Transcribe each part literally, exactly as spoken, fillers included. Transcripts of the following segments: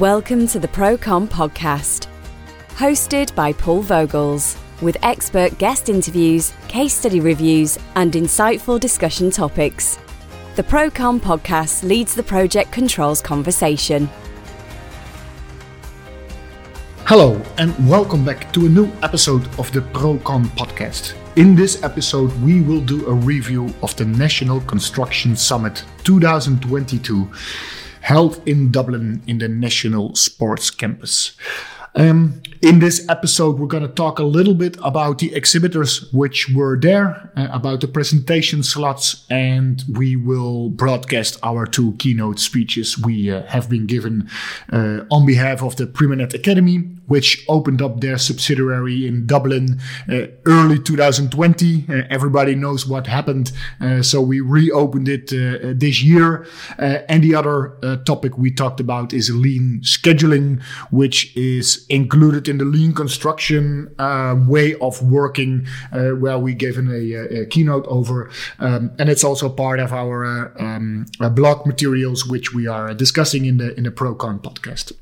Welcome to the ProCon Podcast, hosted by Paul Vogels, with expert guest interviews, case study reviews, and insightful discussion topics. The ProCon Podcast leads the project controls conversation. Hello, and welcome back to a new episode of the ProCon Podcast. In this episode, we will do a review of the National Construction Summit twenty twenty-two. Held in Dublin in the National Sports Campus. Um, in this episode, we're going to talk a little bit about the exhibitors which were there, uh, about the presentation slots, and we will broadcast our two keynote speeches we uh, have been given uh, on behalf of the PrimaNet Academy, which opened up their subsidiary in Dublin uh, early two thousand twenty. Uh, everybody knows what happened, uh, so we reopened it uh, this year. Uh, and the other uh, topic we talked about is lean scheduling, which is included in the lean construction uh, way of working, uh, where we gave an, a, a keynote over. Um, and it's also part of our uh, um, blog materials, which we are discussing in the in the ProCon podcast.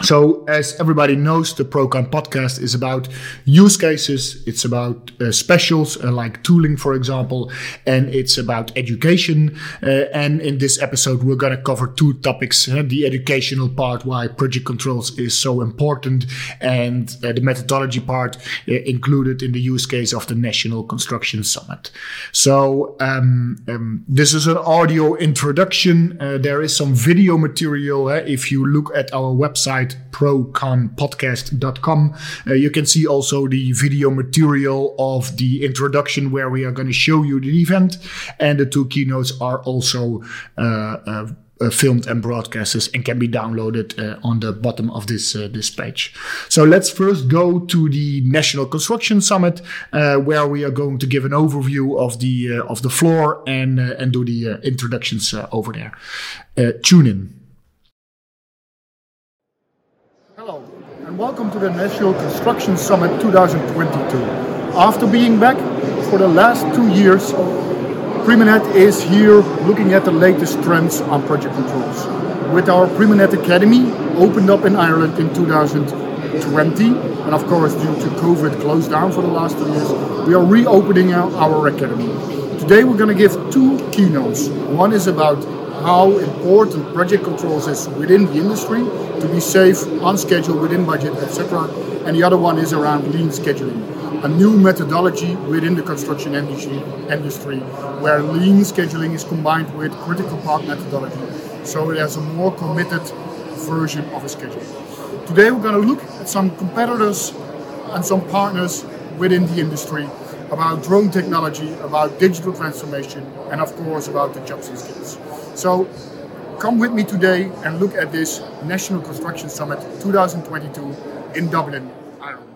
So, as everybody knows, the ProCon podcast is about use cases, it's about uh, specials uh, like tooling, for example, and it's about education. Uh, and in this episode, we're going to cover two topics, uh, the educational part, why project controls is so important, and uh, the methodology part uh, included in the use case of the National Construction Summit. So, um, um, this is an audio introduction. Uh, there is some video material. Uh, if you look at our website, proconpodcast dot com. Uh, you can see also the video material of the introduction where we are going to show you the event, and the two keynotes are also uh, uh, filmed and broadcasted and can be downloaded uh, on the bottom of this uh, this page. So let's first go to the National Construction Summit, uh, where we are going to give an overview of the uh, of the floor and uh, and do the uh, introductions uh, over there. Uh, tune in. Hello and welcome to the National Construction Summit twenty twenty-two. After being back for the last two years, PrimaNet is here looking at the latest trends on project controls. With our PrimaNet Academy opened up in Ireland in two thousand twenty, and of course due to COVID closed down for the last two years, we are reopening our, our academy. Today we're going to give two keynotes. One is about how important project controls is within the industry to be safe, on schedule, within budget, et cetera. And the other one is around lean scheduling, a new methodology within the construction industry, industry where lean scheduling is combined with critical path methodology. So there's a more committed version of a schedule. Today we're going to look at some competitors and some partners within the industry about drone technology, about digital transformation, and of course about the jobs and skills. So come with me today and look at this National Construction Summit twenty twenty-two in Dublin, Ireland.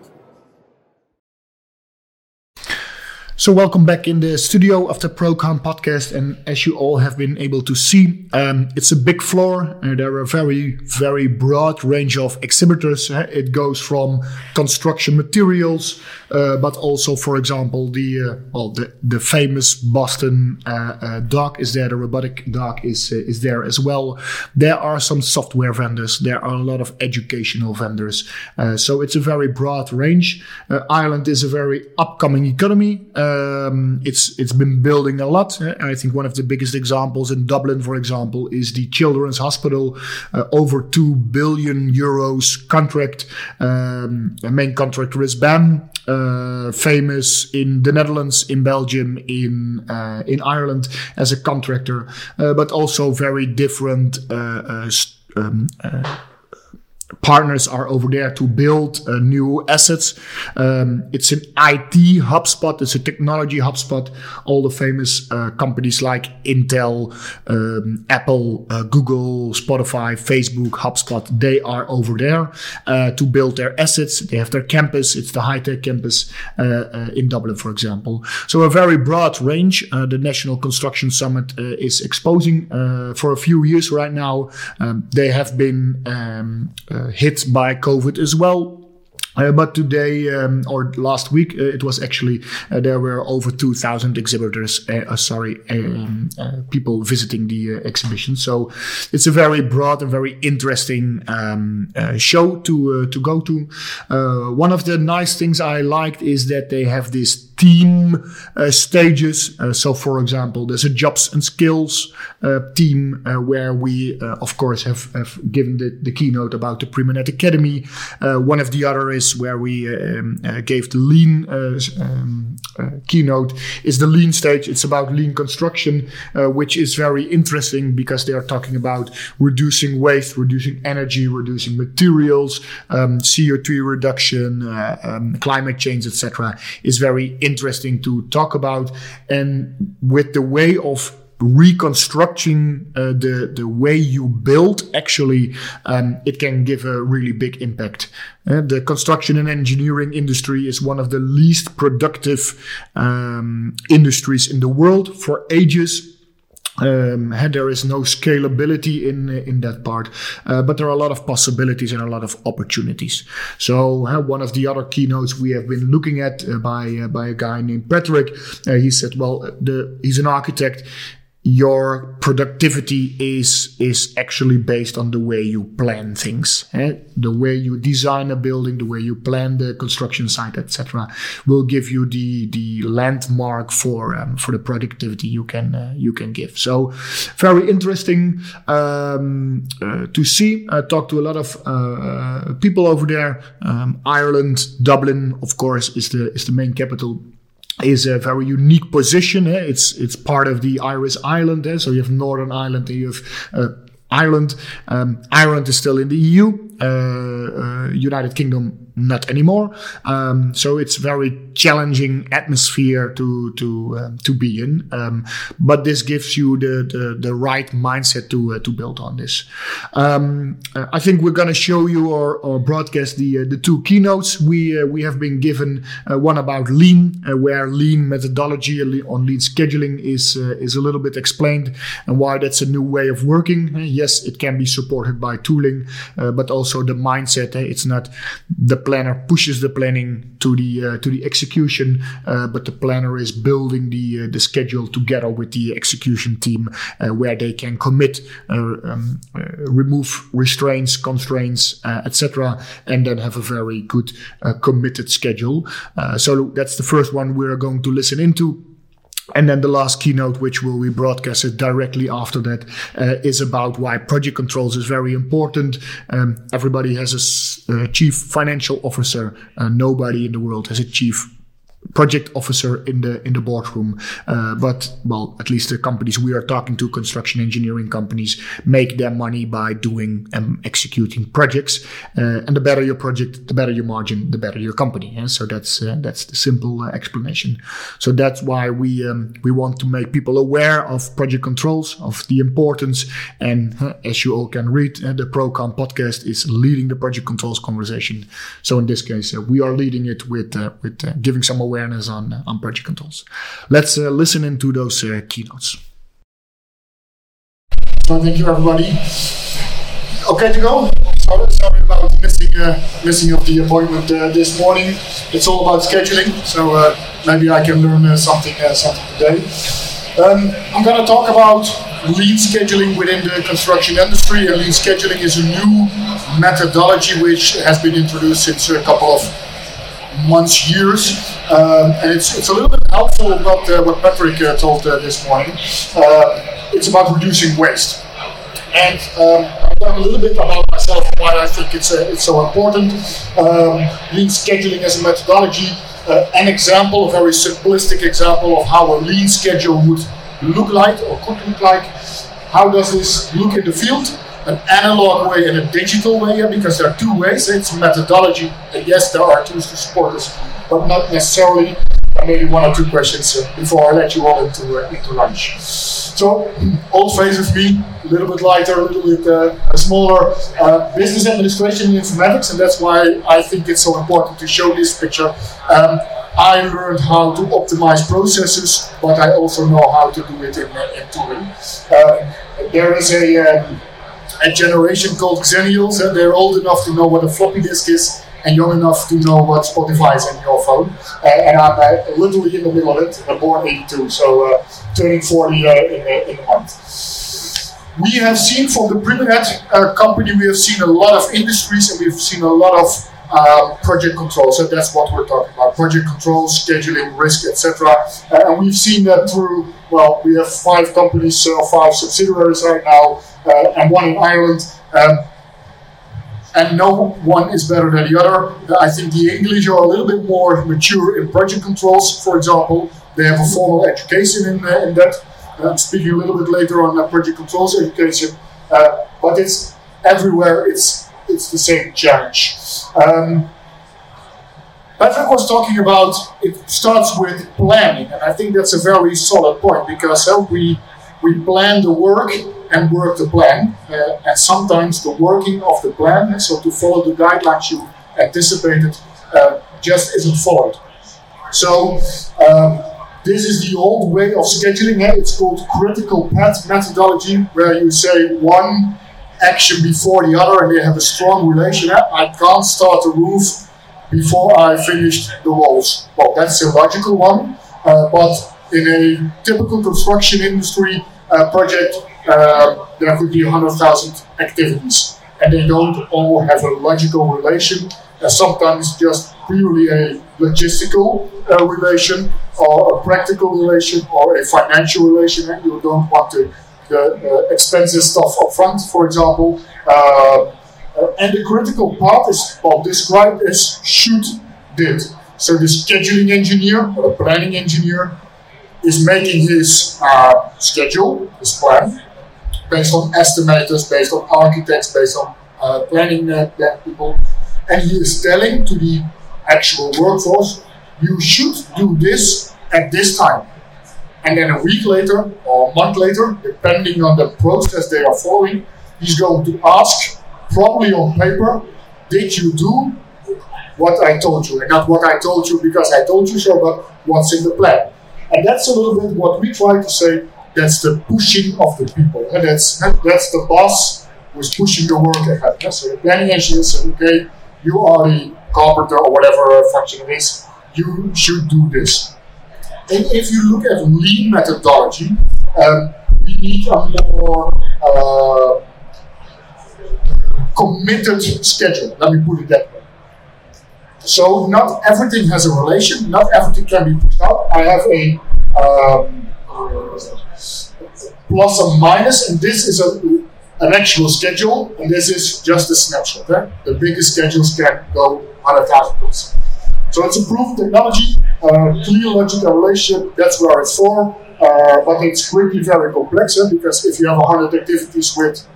So welcome back in the studio of the ProCon podcast, and as you all have been able to see, um, it's a big floor. Uh, there are a very, very broad range of exhibitors. Uh, it goes from construction materials, uh, but also, for example, the uh, well, the, the famous Boston uh, uh, dock is there. The robotic dock is uh, is there as well. There are some software vendors. There are a lot of educational vendors. Uh, so it's a very broad range. Uh, Ireland is a very upcoming economy. Uh, Um, it's it's been building a lot. I think one of the biggest examples in Dublin, for example, is the Children's Hospital, uh, over two billion euros contract. Um, the main contractor is BAM, uh, famous in the Netherlands, in Belgium, in uh, in Ireland as a contractor, uh, but also very different uh, uh, um, uh, partners are over there to build uh, new assets. Um, it's an I T hotspot. It's a technology hotspot. All the famous uh, companies like Intel, um, Apple, uh, Google, Spotify, Facebook, HubSpot, they are over there uh, to build their assets. They have their campus. It's the high-tech campus uh, uh, in Dublin, for example. So a very broad range. Uh, the National Construction Summit uh, is exposing uh, for a few years right now. Um, they have been... Um, Uh, hit by COVID as well. Uh, but today, um, or last week, uh, it was actually, uh, there were over two thousand exhibitors, uh, uh, sorry, um, uh, people visiting the uh, exhibition. So it's a very broad and very interesting um, uh, show to uh, to go to. Uh, one of the nice things I liked is that they have this team uh, stages. Uh, so, for example, there's a jobs and skills uh, team uh, where we, uh, of course, have, have given the, the keynote about the PrimaNet Academy. Uh, one of the other is where we um, uh, gave the lean uh, um, uh, keynote is the lean stage. It's about lean construction, uh, which is very interesting because they are talking about reducing waste, reducing energy, reducing materials, um, C O two reduction, uh, um, climate change, et cetera. Is very interesting to talk about, and with the way of reconstructing uh, the the way you build, actually, um, it can give a really big impact. Uh, the construction and engineering industry is one of the least productive um, industries in the world for ages. Um, and there is no scalability in in that part, uh, but there are a lot of possibilities and a lot of opportunities. So uh, one of the other keynotes we have been looking at uh, by uh, by a guy named Patrick, uh, he said, well, the, he's an architect. Your productivity is is actually based on the way you plan things. Eh? The way you design a building, the way you plan the construction site, et cetera, will give you the the landmark for um, for the productivity you can uh, you can give. So, very interesting um, uh, to see. I talked to a lot of uh, people over there. Um, Ireland, Dublin, of course, is the is the main capital. Is a very unique position. Eh? It's it's part of the Irish island. Eh? So you have Northern Ireland and you have uh, Ireland. Um, Ireland is still in the E U. Uh, uh, United Kingdom, not anymore. Um, so it's very challenging atmosphere to to um, to be in. Um, but this gives you the the, the right mindset to uh, to build on this. Um, uh, I think we're going to show you or, or broadcast the uh, the two keynotes we uh, we have been given. Uh, one about lean, uh, where lean methodology on lean scheduling is uh, is a little bit explained and why that's a new way of working. Uh, yes, it can be supported by tooling, uh, but also Also, the mindset. It's not the planner pushes the planning to the uh, to the execution, uh, but the planner is building the uh, the schedule together with the execution team, uh, where they can commit, uh, um, uh, remove restraints, constraints, uh, et cetera, and then have a very good uh, committed schedule. Uh, so that's the first one we're going to listen into. And then the last keynote, which will be broadcasted directly after that, uh, is about why project controls is very important. Um, everybody has a s- uh, chief financial officer. Uh, nobody in the world has a chief project officer in the in the boardroom. Uh, but, well, at least the companies we are talking to, construction engineering companies, make their money by doing and um, executing projects. Uh, and the better your project, the better your margin, the better your company. Yeah? So that's uh, that's the simple uh, explanation. So that's why we um, we want to make people aware of project controls, of the importance. And uh, as you all can read, uh, the ProCon podcast is leading the project controls conversation. So in this case, uh, we are leading it with, uh, with uh, giving some awareness on, on project controls. Let's uh, listen into those uh, keynotes. So thank you, everybody. Okay to go? Sorry, sorry about missing uh, missing of the appointment uh, this morning. It's all about scheduling, so uh, maybe I can learn uh, something uh, something today. Um, I'm going to talk about lean scheduling within the construction industry. And lean scheduling is a new methodology which has been introduced since a couple of months, years, um, and it's it's a little bit helpful what uh, what Patrick uh, told uh, this morning. Uh, it's about reducing waste, and um, I've done a little bit about myself and why I think it's uh, it's so important. Um, lean scheduling as a methodology, uh, an example, a very simplistic example of how a lean schedule would look like or could look like. How does this look in the field? An analog way and a digital way, yeah, because there are two ways. It's methodology, and yes, there are tools to support us, but not necessarily. Maybe one or two questions uh, before I let you all into, uh, into lunch. So, old phase of me, a little bit lighter, a little bit uh, smaller, uh, business administration and informatics, and that's why I think it's so important to show this picture. Um, I learned how to optimize processes, but I also know how to do it in, in tooling. Uh, there is a um, a generation called Xennials, and they're old enough to know what a floppy disk is, and young enough to know what Spotify is in your phone. Uh, and I'm uh, literally in the middle of it. I'm born eighty-two, so uh, turning forty uh, in, uh, in a month. We have seen from the PrimaNet uh, company, we have seen a lot of industries, and we've seen a lot of um, project controls, and that's what we're talking about. Project controls, scheduling, risk, et cetera. Uh, and we've seen that through, well, we have five companies, so five subsidiaries right now, uh, and one in Ireland. Um, and no one is better than the other. I think the English are a little bit more mature in project controls, for example. They have a formal education in, uh, in that. I'm speaking a little bit later on uh, project controls education, uh, but it's everywhere, it's it's the same challenge. Um, Patrick was talking about, it starts with planning, and I think that's a very solid point, because uh, we, we plan the work and work the plan, uh, and sometimes the working of the plan, so to follow the guidelines you anticipated, uh, just isn't followed. So, um, this is the old way of scheduling. It's called critical path methodology, where you say one action before the other, and they have a strong relation. I can't start the roof before I finished the walls. Well, that's a logical one, uh, but in a typical construction industry uh, project, uh, there could be one hundred thousand activities, and they don't all have a logical relation. Uh, sometimes just purely a logistical uh, relation, or a practical relation, or a financial relation, and you don't want to, the uh, expensive stuff up front, for example. Uh, uh, and the critical part is, well, described as should did. So the scheduling engineer, or the planning engineer, is making his uh, schedule, his plan, based on estimators, based on architects, based on uh, planning uh, people. And he is telling to the actual workforce, you should do this at this time. And then a week later, or a month later, depending on the process they are following, he's going to ask, probably on paper, did you do what I told you? And not what I told you because I told you so, but what's in the plan. And that's a little bit what we try to say, that's the pushing of the people. And that's, that's the boss who's pushing the work ahead. So the planning engineer says, okay, you are the carpenter or whatever function it is, you should do this. And if you look at lean methodology, um, we need a more uh, committed schedule, let me put it that way. So not everything has a relation, not everything can be pushed out. I have a um, plus or minus, and this is a an actual schedule, and this is just a snapshot. Eh? The biggest schedules can go one hundred thousand plus. So it's a proof technology, uh, clear logical relationship, that's where it's for, uh, but it's quickly very complex, eh? Because if you have one hundred activities with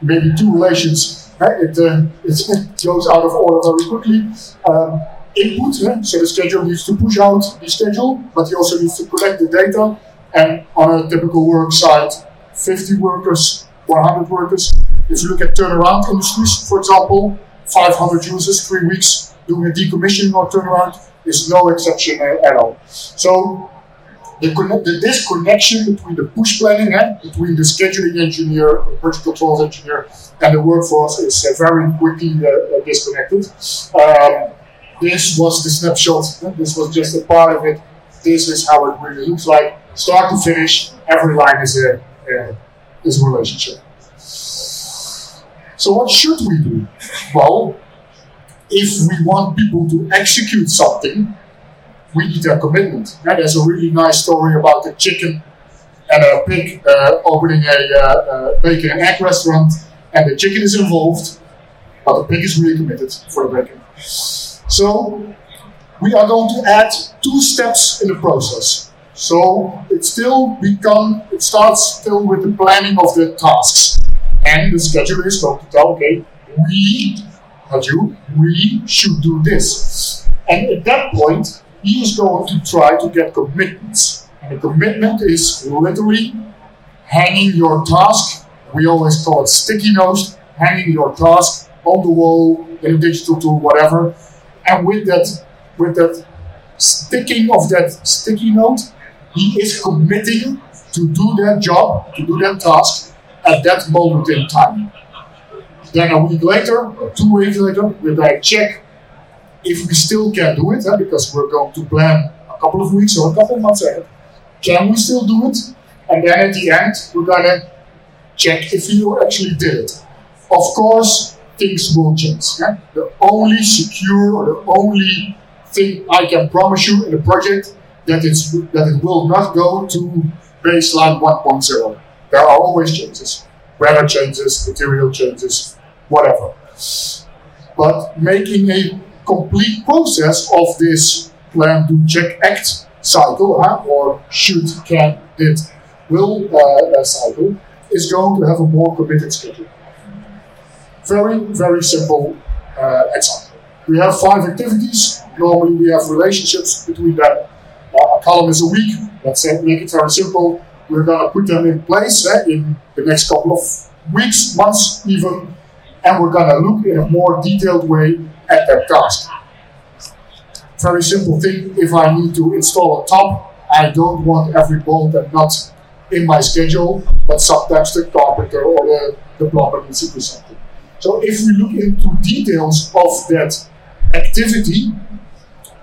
maybe two relations, eh? it, uh, it goes out of order very quickly. Um, input, eh? So the schedule needs to push out the schedule, but he also needs to collect the data, and on a typical work site, fifty workers, one hundred workers. If you look at turnaround industries, for example, five hundred users, three weeks doing a decommissioning or turnaround is no exception at all. So the, conne- the disconnection between the push planning, eh, between the scheduling engineer, the project controls engineer, and the workforce is uh, very quickly uh, disconnected. Um, this was the snapshot. Eh? This was just a part of it. This is how it really looks like. Start to finish, every line is a uh, uh, is relationship. So what should we do? Well, if we want people to execute something, we need their commitment. Now, there's a really nice story about a chicken and a pig uh, opening a uh, uh, bacon and egg restaurant, and the chicken is involved, but the pig is really committed for the bacon. So we are going to add two steps in the process. So it still become, it starts still with the planning of the tasks. And the scheduler is going to tell, okay, we, not you, we should do this. And at that point, he is going to try to get commitments. And the commitment is literally hanging your task, we always call it sticky notes, hanging your task on the wall, in a digital tool, whatever. And with that, with that sticking of that sticky note, he is committing to do that job, to do that task at that moment in time. Then a week later, or two weeks later, we check if we still can do it, huh, because we're going to plan a couple of weeks or a couple of months ahead, can we still do it? And then at the end, we're going to check if you actually did it. Of course, things will change. Yeah? The only secure, or the only thing I can promise you in a project that it's that it will not go to baseline one point oh. There are always changes, weather changes, material changes, whatever. But making a complete process of this plan to check act cycle, huh, or should, can, did, will uh, cycle, is going to have a more committed schedule. Very, very simple uh, example. We have five activities. Normally we have relationships between them. Uh, a column is a week. Let's say, make it very simple. We're going to put them in place eh, in the next couple of weeks, months even, and we're going to look in a more detailed way at that task. Very simple thing. If I need to install a top, I don't want every bolt and nut in my schedule, but sometimes the carpenter or the, the plumber needs to do something. So if we look into details of that activity,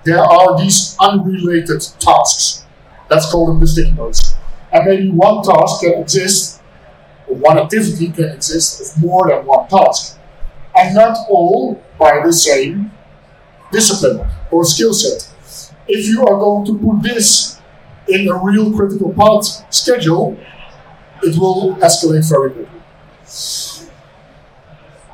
there are these unrelated tasks. Let's call them the sticky notes. And maybe one task can exist, or one activity can exist of more than one task. And not all by the same discipline or skill set. If you are going to put this in a real critical path schedule, it will escalate very quickly.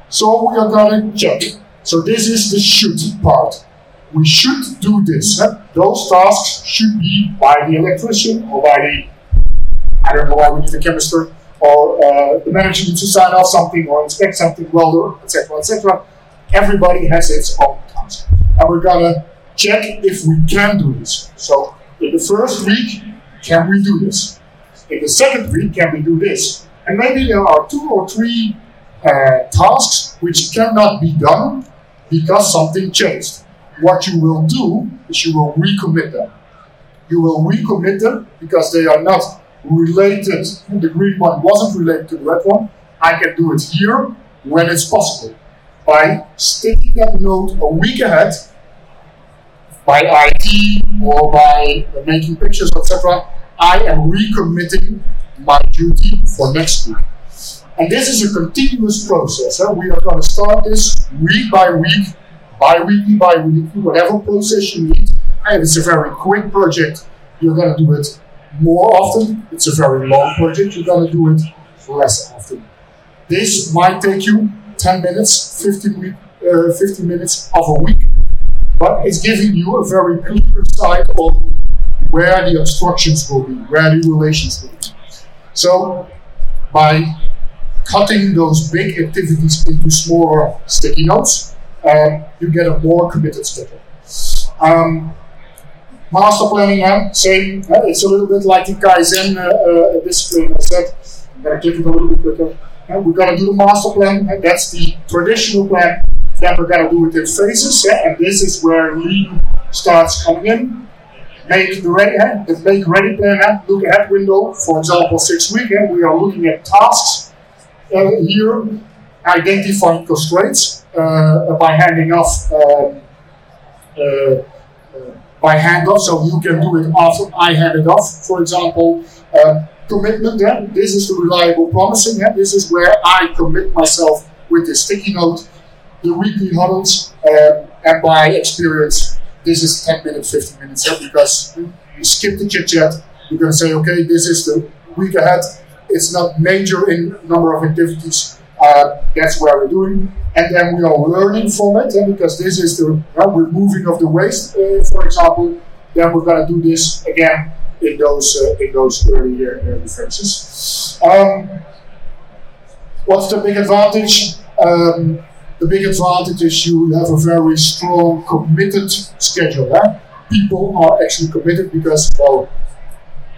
So we are going to check. So this is the should part. We should do this. Huh? Those tasks should be by the electrician or by the, I don't know why we need a chemist, or uh, the manager needs to sign off something or inspect something, welder, et cetera, et cetera. Everybody has its own task. And we're going to check if we can do this. So in the first week, can we do this? In the second week, can we do this? And maybe there are two or three uh, tasks which cannot be done because something changed. What you will do is you will recommit them. You will recommit them because they are not related. The green one wasn't related to the red one. I can do it here when it's possible. By sticking that note a week ahead, by I T or by making pictures, et cetera, I am recommitting my duty for next week. And this is a continuous process. Huh? We are going to start this week by week, bi-weekly, bi-weekly, whatever process you need. And it's a very quick project. You're going to do it more often. It's a very long project. You're going to do it less often. This might take you ten minutes, fifteen, uh, fifteen minutes of a week. But it's giving you a very clear sight of where the obstructions will be, where the relations will be. So by cutting those big activities into smaller sticky notes, uh, you get a more committed schedule. Um, master planning, uh, same. Uh, it's a little bit like the Kaizen uh, uh, discipline I said. I'm going to click it a little bit quicker. Uh, we're going to do the master plan, and that's the traditional plan. Then we're going to do it in phases, yeah? And this is where lean starts coming in. Make the ready, eh? the make ready plan, eh? look ahead window, for example, six weeks. Eh? We are looking at tasks uh, here, identifying constraints uh, by handing off, um, uh, uh, by handoff. So you can do it after I hand it off, for example. Uh, commitment, eh? this is the reliable promising. Eh? This is where I commit myself with this sticky note. The weekly huddles, uh, and by experience, this is ten minutes, fifteen minutes, yeah, because you skip the chit-chat, you're going to say, okay, this is the week ahead, it's not major in number of activities, uh, that's where we're doing, and then we are learning from it, yeah, because this is the uh, removing of the waste, uh, for example, then we're going to do this again in those uh, in those early, early phases. Um, what's the big advantage? Um, The big advantage is you have a very strong, committed schedule. Eh? People are actually committed because, well,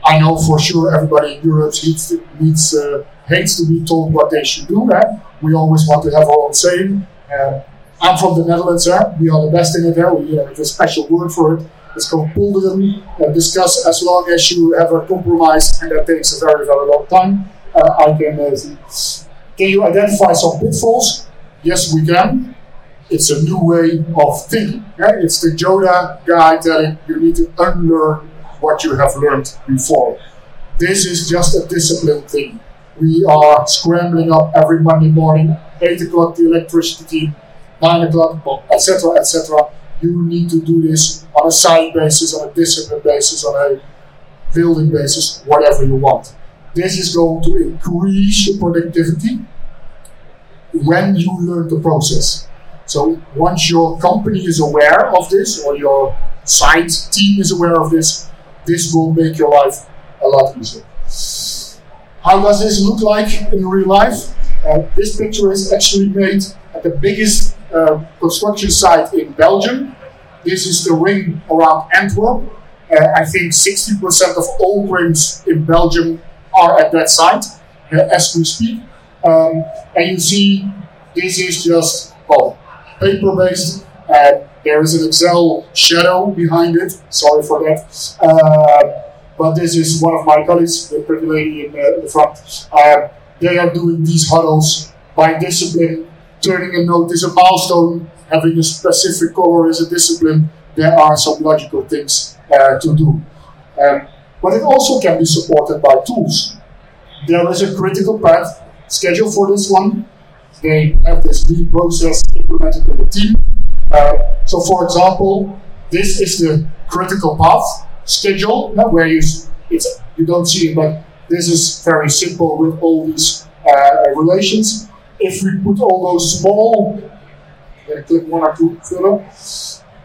I know for sure everybody in Europe needs to, needs, uh, hates to be told what they should do. Eh? We always want to have our own saying. Uh, I'm from the Netherlands. Eh? We are the best in it. Eh? We have a special word for it. It's called polderen. Uh, discuss as long as you have a compromise, and that takes a very, very long time. Uh, I can uh, see. Can you identify some pitfalls? Yes, we can. It's a new way of thinking. Yeah? It's the Yoda guy telling you need to unlearn what you have learned before. This is just a discipline thing. We are scrambling up every Monday morning, eight o'clock the electricity, nine o'clock, et cetera, et cetera. You need to do this on a side basis, on a discipline basis, on a building basis, whatever you want. This is going to increase your productivity when you learn the process. So once your company is aware of this, or your site team is aware of this, this will make your life a lot easier. How does this look like in real life? Uh, this picture is actually made at the biggest uh, construction site in Belgium. This is the ring around Antwerp. Uh, I think sixty percent of all rings in Belgium are at that site uh, as we speak. Um, and you see, this is just well, paper-based. Uh, there is an Excel shadow behind it. Sorry for that. Uh, But this is one of my colleagues, the pretty lady in uh, the front. Uh, they are doing these huddles by discipline, turning a note is a milestone, having a specific color is a discipline. There are some logical things uh, to do. Um, but it also can be supported by tools. There is a critical path scheduled for this one. They have this lean process implemented in the team. Uh, so for example, this is the critical path schedule, not where you it's, you don't see it, but this is very simple with all these uh, relations. If we put all those small, I'm going to click one or two further.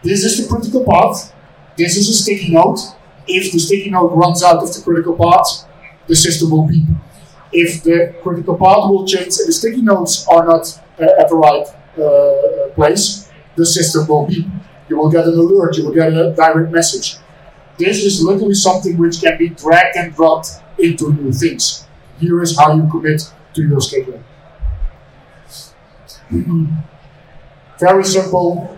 This is the critical path. This is a sticky note. If the sticky note runs out of the critical path, the system will beep. If the critical path will change and the sticky notes are not uh, at the right uh, place, the system will beep. You will get an alert. You will get a direct message. This is literally something which can be dragged and dropped into new things. Here is how you commit to your schedule. Mm-hmm. Very simple.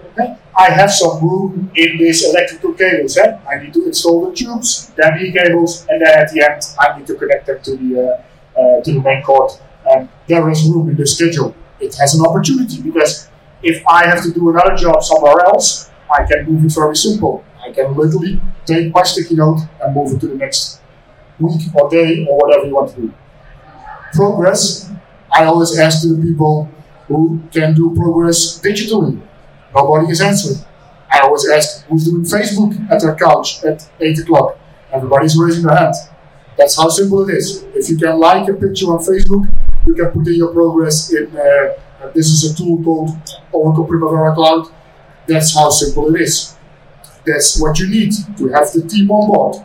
I have some room in these electrical cables. Eh? I need to install the tubes, then the cables, and then at the end I need to connect them to the uh, uh, to the main cord. And there is room in the schedule. It has an opportunity because if I have to do another job somewhere else, I can move it very simple. I can literally take my sticky note and move it to the next week or day or whatever you want to do. Progress. I always ask to the people who can do progress digitally. Nobody is answering. I always ask who's doing Facebook at their couch at eight o'clock. Everybody's raising their hand. That's how simple it is. If you can like a picture on Facebook, you can put in your progress in, uh, this is a tool called Oracle Primavera Cloud. That's how simple it is. That's what you need to have the team on board.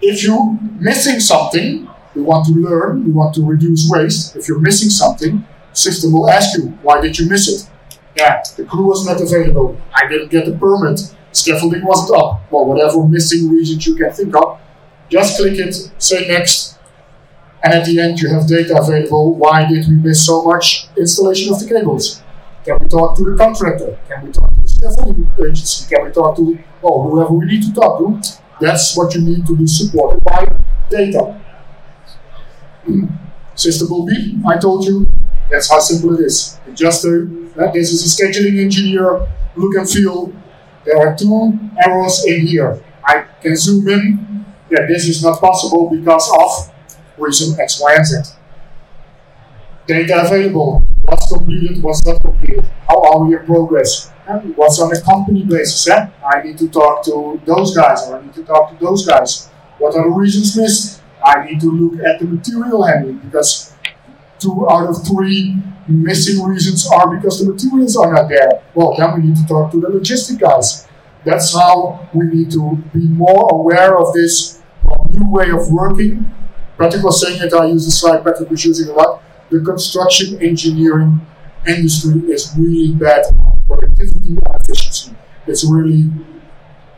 If you're missing something, you want to learn, you want to reduce waste. If you're missing something, the system will ask you, why did you miss it? Yeah, the crew was not available. I didn't get the permit. Scaffolding wasn't up. Well, whatever missing reasons you can think of, just click it, say next. And at the end, you have data available. Why did we miss so much installation of the cables? Can we talk to the contractor? Can we talk to the scaffolding agency? Can we talk to oh, whoever we need to talk to? That's what you need to be supported by data. System will be, I told you, that's how simple it is. It just a, uh, this is a scheduling engineer, look and feel. There are two arrows in here. I can zoom in. Yeah, this is not possible because of reason X, Y, and Z. Data available. What's completed, what's not completed, how are we in progress, and what's on a company basis, eh? I need to talk to those guys, or I need to talk to those guys, what are the reasons missed, I need to look at the material handling, because two out of three missing reasons are because the materials are not there, well then we need to talk to the logistic guys. That's how we need to be more aware of this new way of working. Patrick was saying it, I use the slide Patrick was using a lot. The construction engineering industry is really bad on productivity and efficiency. It's really,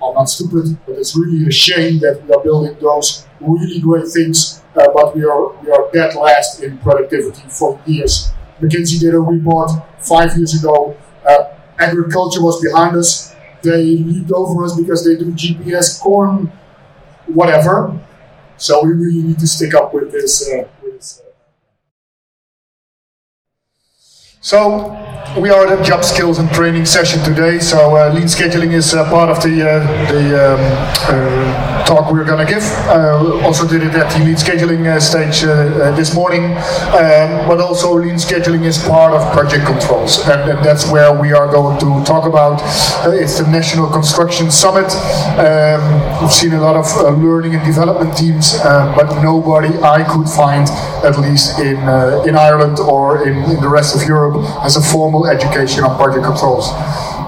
I'm not stupid, but it's really a shame that we are building those really great things, uh, but we are we are dead last in productivity for years. McKinsey did a report five years ago. Uh, agriculture was behind us. They leaped over us because they do G P S, corn, whatever. So we really need to stick up with this. Uh, with this uh, So we are at a job skills and training session today. So uh, lean scheduling is uh, part of the uh, the um, uh, talk we're going to give. Uh, also did it at the lean scheduling uh, stage uh, uh, this morning. Um, but also lean scheduling is part of project controls, and, and that's where we are going to talk about. Uh, it's the National Construction Summit. Um, we've seen a lot of uh, learning and development teams, uh, but nobody I could find, at least in uh, in Ireland or in, in the rest of Europe, as a formal education on project controls.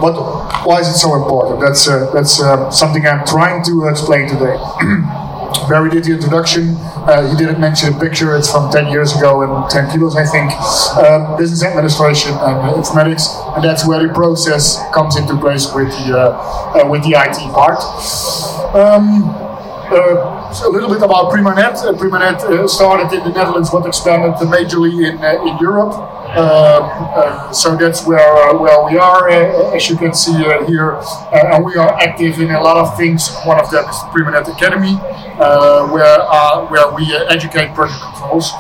But why is it so important? That's uh, that's uh, something I'm trying to explain today. Barry did the introduction. Uh, he didn't mention a picture. It's from ten years ago and ten kilos, I think. Uh, business administration and informatics, and that's where the process comes into place with the uh, uh, with the I T part. Um, Uh, so a little bit about PrimaNet. Uh, PrimaNet uh, started in the Netherlands but expanded majorly in uh, in Europe. Uh, uh, so that's where uh, where we are, uh, as you can see uh, here. Uh, and we are active in a lot of things. One of them is the PrimaNet Academy, uh, where uh, where we uh, educate project controls.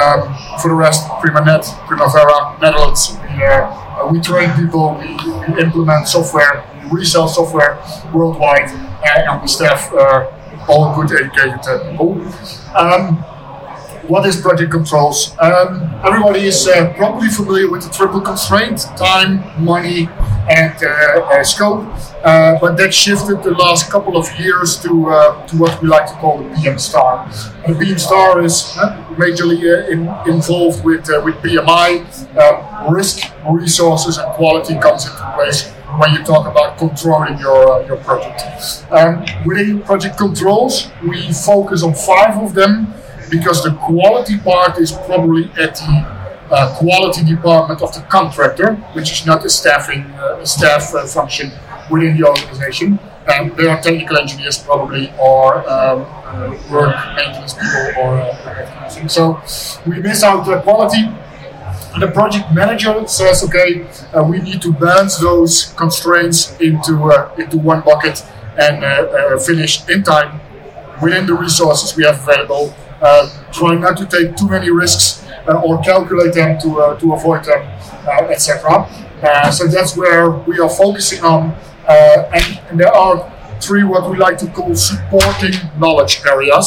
Um, for the rest, PrimaNet, Primavera, Netherlands. We, uh, we train people. We, we implement software. We resell software worldwide, uh, and we staff. Uh, all good educated people. Um, what is project controls? Um, everybody is uh, probably familiar with the triple constraint, time, money, and uh, uh, scope, uh, but that shifted the last couple of years to uh, to what we like to call the B M star. The B M star is uh, majorly uh, in, involved with uh, with B M I, uh, risk, resources, and quality comes into place when you talk about controlling your uh, your project. Um, within project controls, we focus on five of them because the quality part is probably at the uh, quality department of the contractor, which is not a staffing uh, a staff uh, function within the organization. Um, they are technical engineers probably, or um, uh, work maintenance people, or uh, anything. So we miss out the quality. The project manager says, okay, uh, we need to balance those constraints into uh, into one bucket and uh, uh, finish in time within the resources we have available. Uh, try not to take too many risks uh, or calculate them to uh, to avoid them, uh, et cetera. Uh, so that's where we are focusing on. Uh, and, and there are three what we like to call supporting knowledge areas.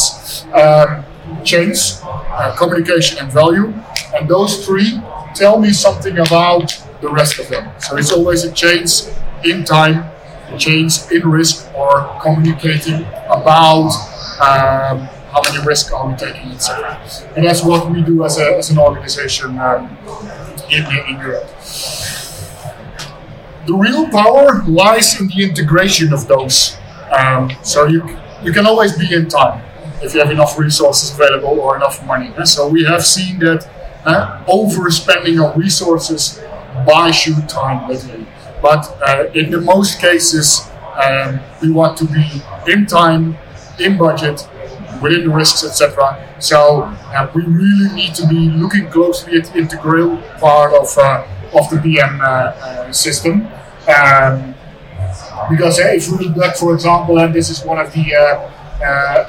Um, Change, uh, communication, and value, and those three tell me something about the rest of them. So it's always a change in time, a change in risk, or communicating about um, how many risks are we taking, et cetera. And that's what we do as a as an organization um, in, in Europe. The real power lies in the integration of those. Um, so you you can always be in time if you have enough resources available or enough money. So we have seen that uh, overspending on resources buys you time lately. But uh, in the most cases, um, we want to be in time, in budget, within the risks, et cetera. So uh, we really need to be looking closely at the integral part of uh, of the B M uh, uh, system. Um, because uh, if we look back, for example, and this is one of the uh, uh,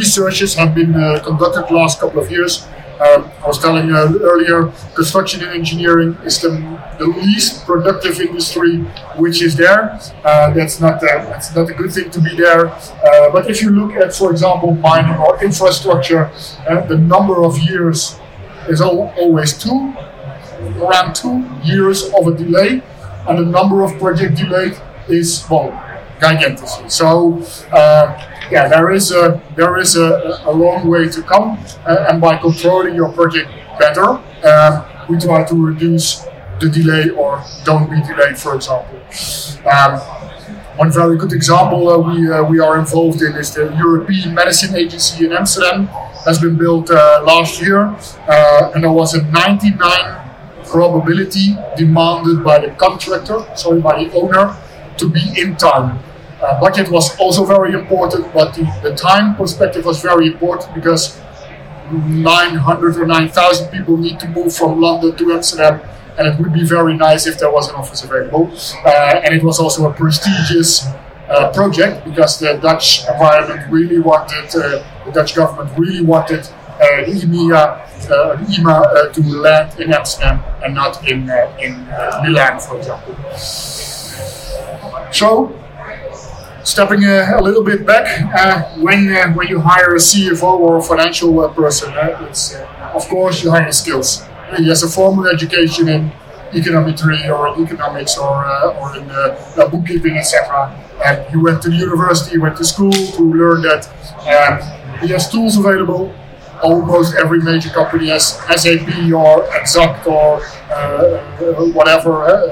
researches have been uh, conducted the last couple of years. Um, I was telling you earlier, construction and engineering is the, the least productive industry which is there. Uh, that's not a, that's not a good thing to be there. Uh, but if you look at, for example, mining or infrastructure, uh, the number of years is all, always two, around two years of a delay, and the number of project delayed is well, gigantic. So. Uh, Yeah, there is a there is a, a long way to come, uh, and by controlling your project better, uh, we try to reduce the delay or don't be delayed, for example. Um, one very good example uh, we uh, we are involved in is the European Medicines Agency in Amsterdam. Has been built uh, last year, uh, and there was a ninety-nine probability demanded by the contractor, sorry, by the owner, to be in time. Uh, budget was also very important, but the, the time perspective was very important because nine hundred or nine thousand people need to move from London to Amsterdam, and it would be very nice if there was an office available. Uh, and it was also a prestigious uh, project because the Dutch environment really wanted, uh, the Dutch government really wanted uh, the EMEA, uh, the EMA uh, to land in Amsterdam and not in uh, in uh, Milan, for example. So, stepping uh, a little bit back, uh, when uh, when you hire a C F O or a financial uh, person, uh, it's uh, of course you hire skills. He has a formal education in economic theory or in economics or uh, or in uh, bookkeeping, et cetera. And you went to the university, you went to school to learn that. Um, he has tools available. Almost every major company has S A P or Exact or uh, whatever, uh,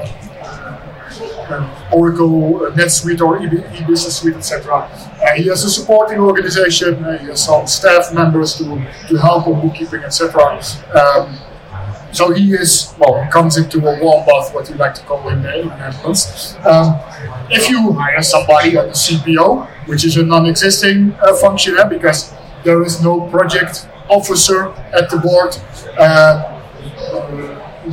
uh, Oracle, uh, NetSuite or e-business suite, et cetera. Uh, he has a supporting organization. Uh, he has some staff members to to help on bookkeeping, et cetera. Um, So he is, well, comes into a warm bath, what you like to call in the Netherlands. Um, if you hire somebody at the C P O, which is a non-existing uh, function, eh, because there is no project officer at the board, uh,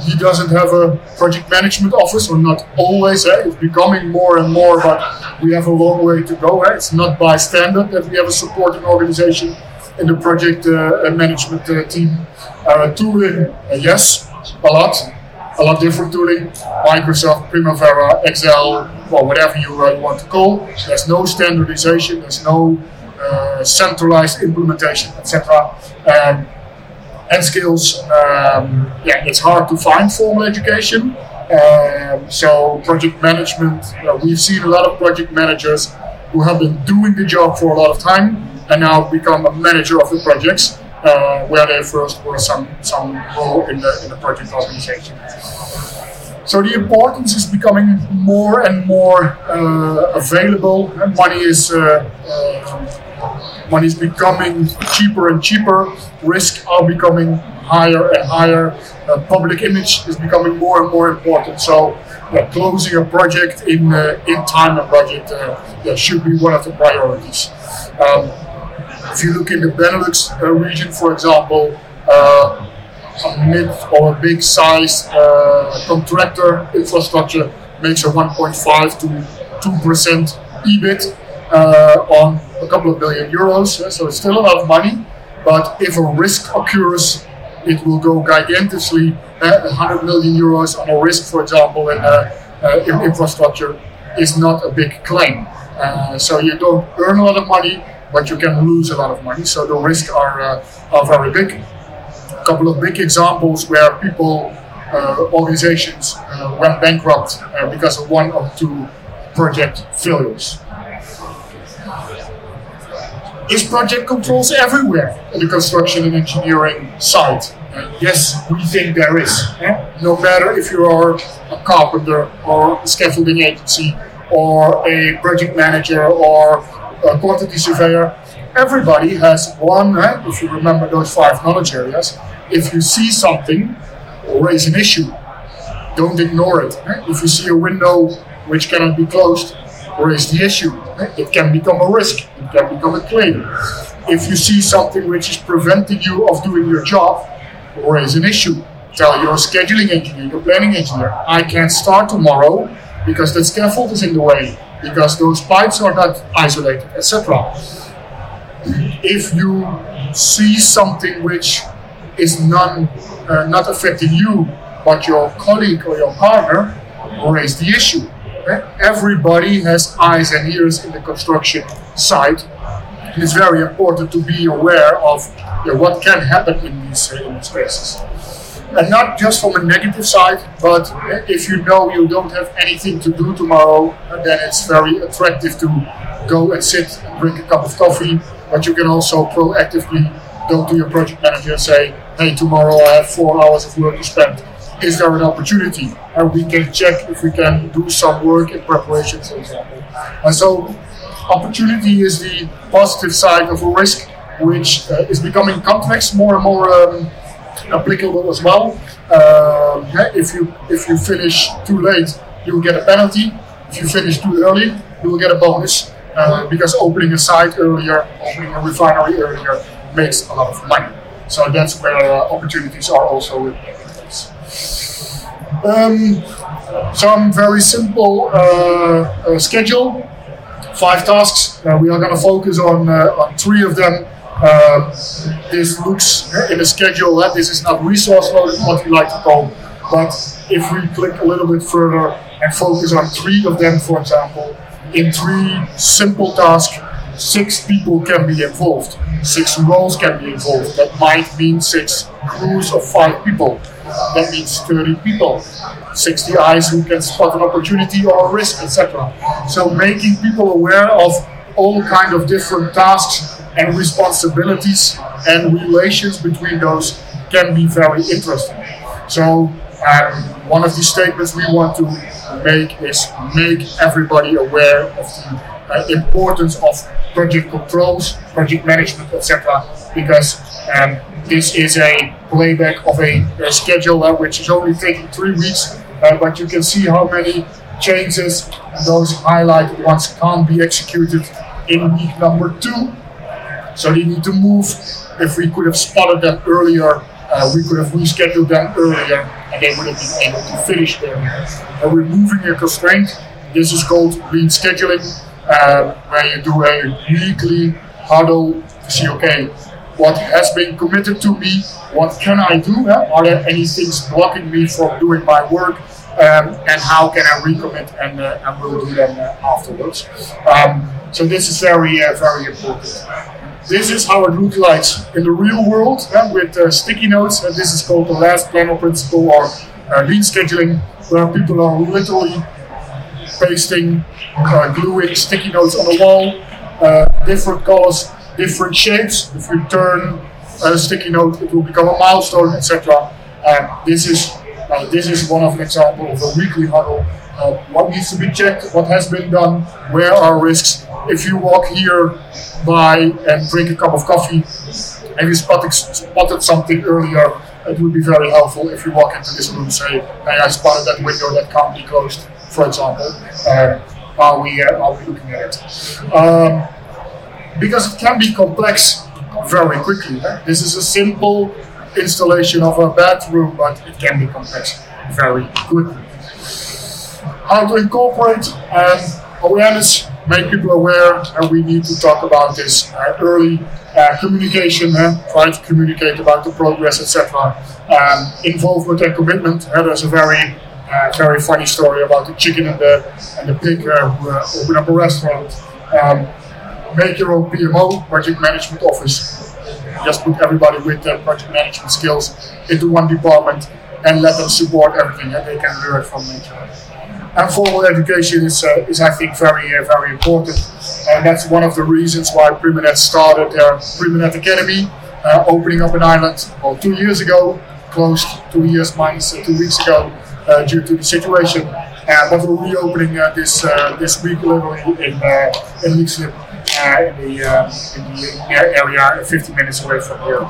he doesn't have a project management office, or not always. Eh, it's becoming more and more, but we have a long way to go. Eh, it's not by standard that we have a supporting organization in the project uh, management uh, team. Uh, tooling, uh, yes, a lot, a lot different tooling. Microsoft, Primavera, Excel, or whatever you uh, want to call. There's no standardization, there's no uh, centralized implementation, et cetera. Um, and skills, um, yeah, it's hard to find formal education. Um, so project management, uh, we've seen a lot of project managers who have been doing the job for a lot of time and now become a manager of the projects. Uh, where they first were some some role in the in the project organization. So the importance is becoming more and more uh, available. And money is uh, uh, money is becoming cheaper and cheaper. Risks are becoming higher and higher. Uh, public image is becoming more and more important. So uh, closing a project in uh, in time and budget uh, yeah, should be one of the priorities. Um, If you look in the Benelux uh, region, for example, uh, a mid or a big size uh, contractor infrastructure makes a one point five to two percent E B I T uh, on a couple of billion euros. So it's still a lot of money, but if a risk occurs, it will go gigantically. Uh, one hundred million euros on a risk, for example, in, uh, uh, in infrastructure is not a big claim. Uh, so you don't earn a lot of money, but you can lose a lot of money, so the risks are uh, are very big. A couple of big examples where people, uh, organizations uh, went bankrupt uh, because of one or two project failures. Is project controls everywhere in the construction and engineering side? Uh, yes, we think there is. Eh? No matter if you are a carpenter or a scaffolding agency or a project manager or a quantity surveyor, everybody has one, eh, if you remember those five knowledge areas. If you see something or raise an issue, don't ignore it. Eh? If you see a window which cannot be closed, raise the issue. Eh? It can become a risk, it can become a claim. If you see something which is preventing you of doing your job, raise an issue. Tell your scheduling engineer, your planning engineer, I can't start tomorrow because that scaffold is in the way, because those pipes are not isolated, et cetera. If you see something which is non, uh, not affecting you, but your colleague or your partner, raise the issue. Okay? Everybody has eyes and ears in the construction site. It's very important to be aware of you know, what can happen in these, uh, in these spaces. And not just from a negative side, but if you know you don't have anything to do tomorrow, then it's very attractive to go and sit and drink a cup of coffee. But you can also proactively go to your project manager and say, hey, tomorrow I have four hours of work to spend. Is there an opportunity? And we can check if we can do some work in preparation, for example. And so opportunity is the positive side of a risk, which uh, is becoming complex more and more um, applicable as well. Um, if you if you finish too late, you will get a penalty. If you finish too early, you will get a bonus uh, because opening a site earlier, opening a refinery earlier, makes a lot of money. So that's where uh, opportunities are also in place. Um, some very simple uh, uh, schedule, five tasks. Uh, we are going to focus on uh, on three of them. uh, this looks in a schedule that this is not resource loaded, what we like to call. But if we click a little bit further and focus on three of them, for example, in three simple tasks, six people can be involved, six roles can be involved. That might mean six crews of five people. That means thirty people, sixty eyes who can spot an opportunity or a risk, et cetera. So making people aware of all kind of different tasks and responsibilities and relations between those can be very interesting. So um, one of the statements we want to make is make everybody aware of the uh, importance of project controls, project management, et cetera. Because um, this is a playback of a, a schedule uh, which is only taking three weeks, uh, but you can see how many changes those highlighted ones can't be executed in week number two. So they need to move. If we could have spotted them earlier, uh, we could have rescheduled them earlier, and they would have been able to finish them. Uh, removing a constraint. This is called lean scheduling, uh, where you do a weekly huddle to see, okay, what has been committed to me, what can I do, huh? Are there any things blocking me from doing my work, um, and how can I recommit, and uh, and we'll do them uh, afterwards. Um, so this is very, uh, very important. This is how it looks like in the real world, huh? With uh, sticky notes, and this is called the last planner principle, or uh, lean scheduling, where people are literally pasting, uh, gluing sticky notes on the wall, uh, different colors, different shapes. If we turn a sticky note, it will become a milestone, et cetera. Uh, this is uh, this is one of an example of a weekly huddle. Uh, what needs to be checked? What has been done? Where are risks? If you walk here by and drink a cup of coffee, and you spotted, spotted something earlier, it would be very helpful if you walk into this room and say, "Hey, I spotted that window that can't be closed," for example. Uh, are we uh, are we looking at it? Um, Because it can be complex very quickly. Right? This is a simple installation of a bathroom, but it can be complex very quickly. How to incorporate um, awareness, make people aware, and we need to talk about this uh, early. Uh, communication, uh, try to communicate about the progress, et cetera. Um, involvement and commitment. Uh, there's a very, uh, very funny story about the chicken and the and the pig uh, who uh, open up a restaurant. Um, Make your own P M O, project management office. Just put everybody with their project management skills into one department and let them support everything that they can learn from each other. And formal education is, uh, is I think, very, uh, very important. And that's one of the reasons why PrimaNet started their PrimaNet Academy, uh, opening up in Ireland well, two years ago, closed two years minus uh, two weeks ago uh, due to the situation. Uh, but we're reopening uh, this uh, this week literally in uh, in Lixlip. Uh, in, the, uh, in the area fifty minutes away from here.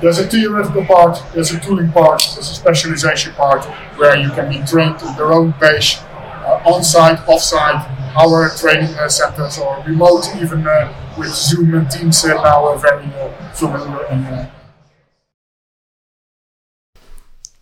There's a theoretical part, there's a tooling part, there's a specialization part where you can be trained on your own page, uh, on-site, off-site, our training uh, centers or remote even uh, with Zoom and Teams uh, now are very uh, familiar. And, uh,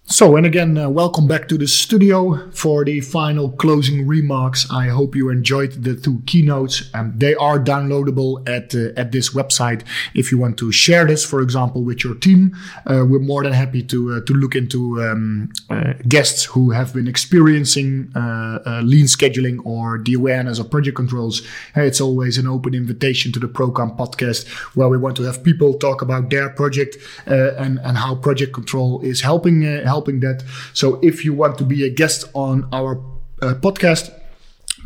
So, and again, uh, welcome back to the studio for the final closing remarks. I hope you enjoyed the two keynotes. Um, they are downloadable at uh, at this website. If you want to share this, for example, with your team, uh, we're more than happy to uh, to look into um, uh, guests who have been experiencing uh, uh, lean scheduling or the awareness of project controls. Hey, it's always an open invitation to the ProCon podcast, where we want to have people talk about their project uh, and and how project control is helping. Uh, helping that. So if you want to be a guest on our uh, podcast,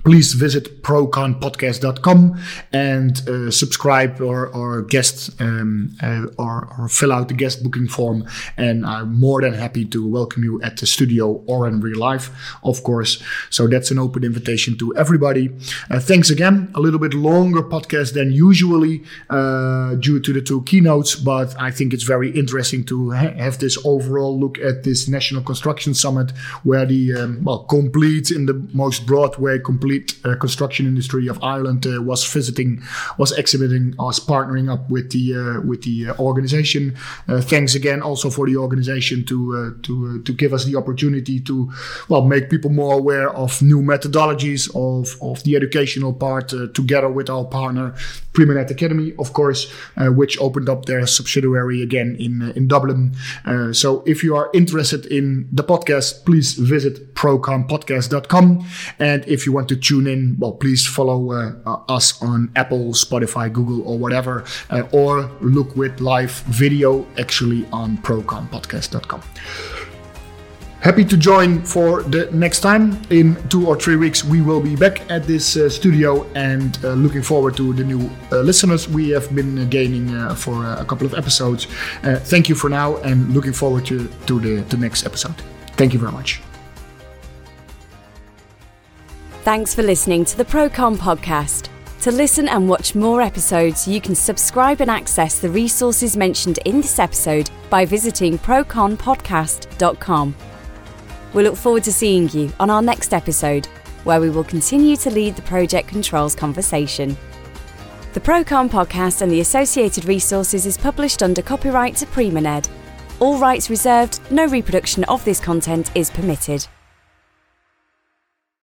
please visit pro con podcast dot com and uh, subscribe or, or guest um, uh, or, or fill out the guest booking form. And I'm more than happy to welcome you at the studio or in real life, of course. So that's an open invitation to everybody. Uh, thanks again. A little bit longer podcast than usually uh, due to the two keynotes, but I think it's very interesting to ha- have this overall look at this National Construction Summit, where the, um, well, complete in the most broad way, complete complete uh, construction industry of Ireland uh, was visiting, was exhibiting, was partnering up with the uh, with the uh, organization. Uh, thanks again also for the organization to uh, to uh, to give us the opportunity to well make people more aware of new methodologies of of the educational part uh, together with our partner PrimaNet Academy, of course, uh, which opened up their subsidiary again in uh, in Dublin. Uh, so if you are interested in the podcast, please visit pro con podcast dot com. And if you want to tune in, well, please follow uh, uh, us on Apple, Spotify, Google, or whatever, uh, or look with live video actually on pro con podcast dot com. Happy to join for the next time. In two or three weeks, we will be back at this uh, studio and uh, looking forward to the new uh, listeners we have been uh, gaining uh, for uh, a couple of episodes. Uh, thank you for now and looking forward to, to the to next episode. Thank you very much. Thanks for listening to the ProCon Podcast. To listen and watch more episodes, you can subscribe and access the resources mentioned in this episode by visiting pro con podcast dot com. We look forward to seeing you on our next episode, where we will continue to lead the project controls conversation. The ProCon Podcast and the associated resources is published under copyright to PrimaNet. All rights reserved, no reproduction of this content is permitted.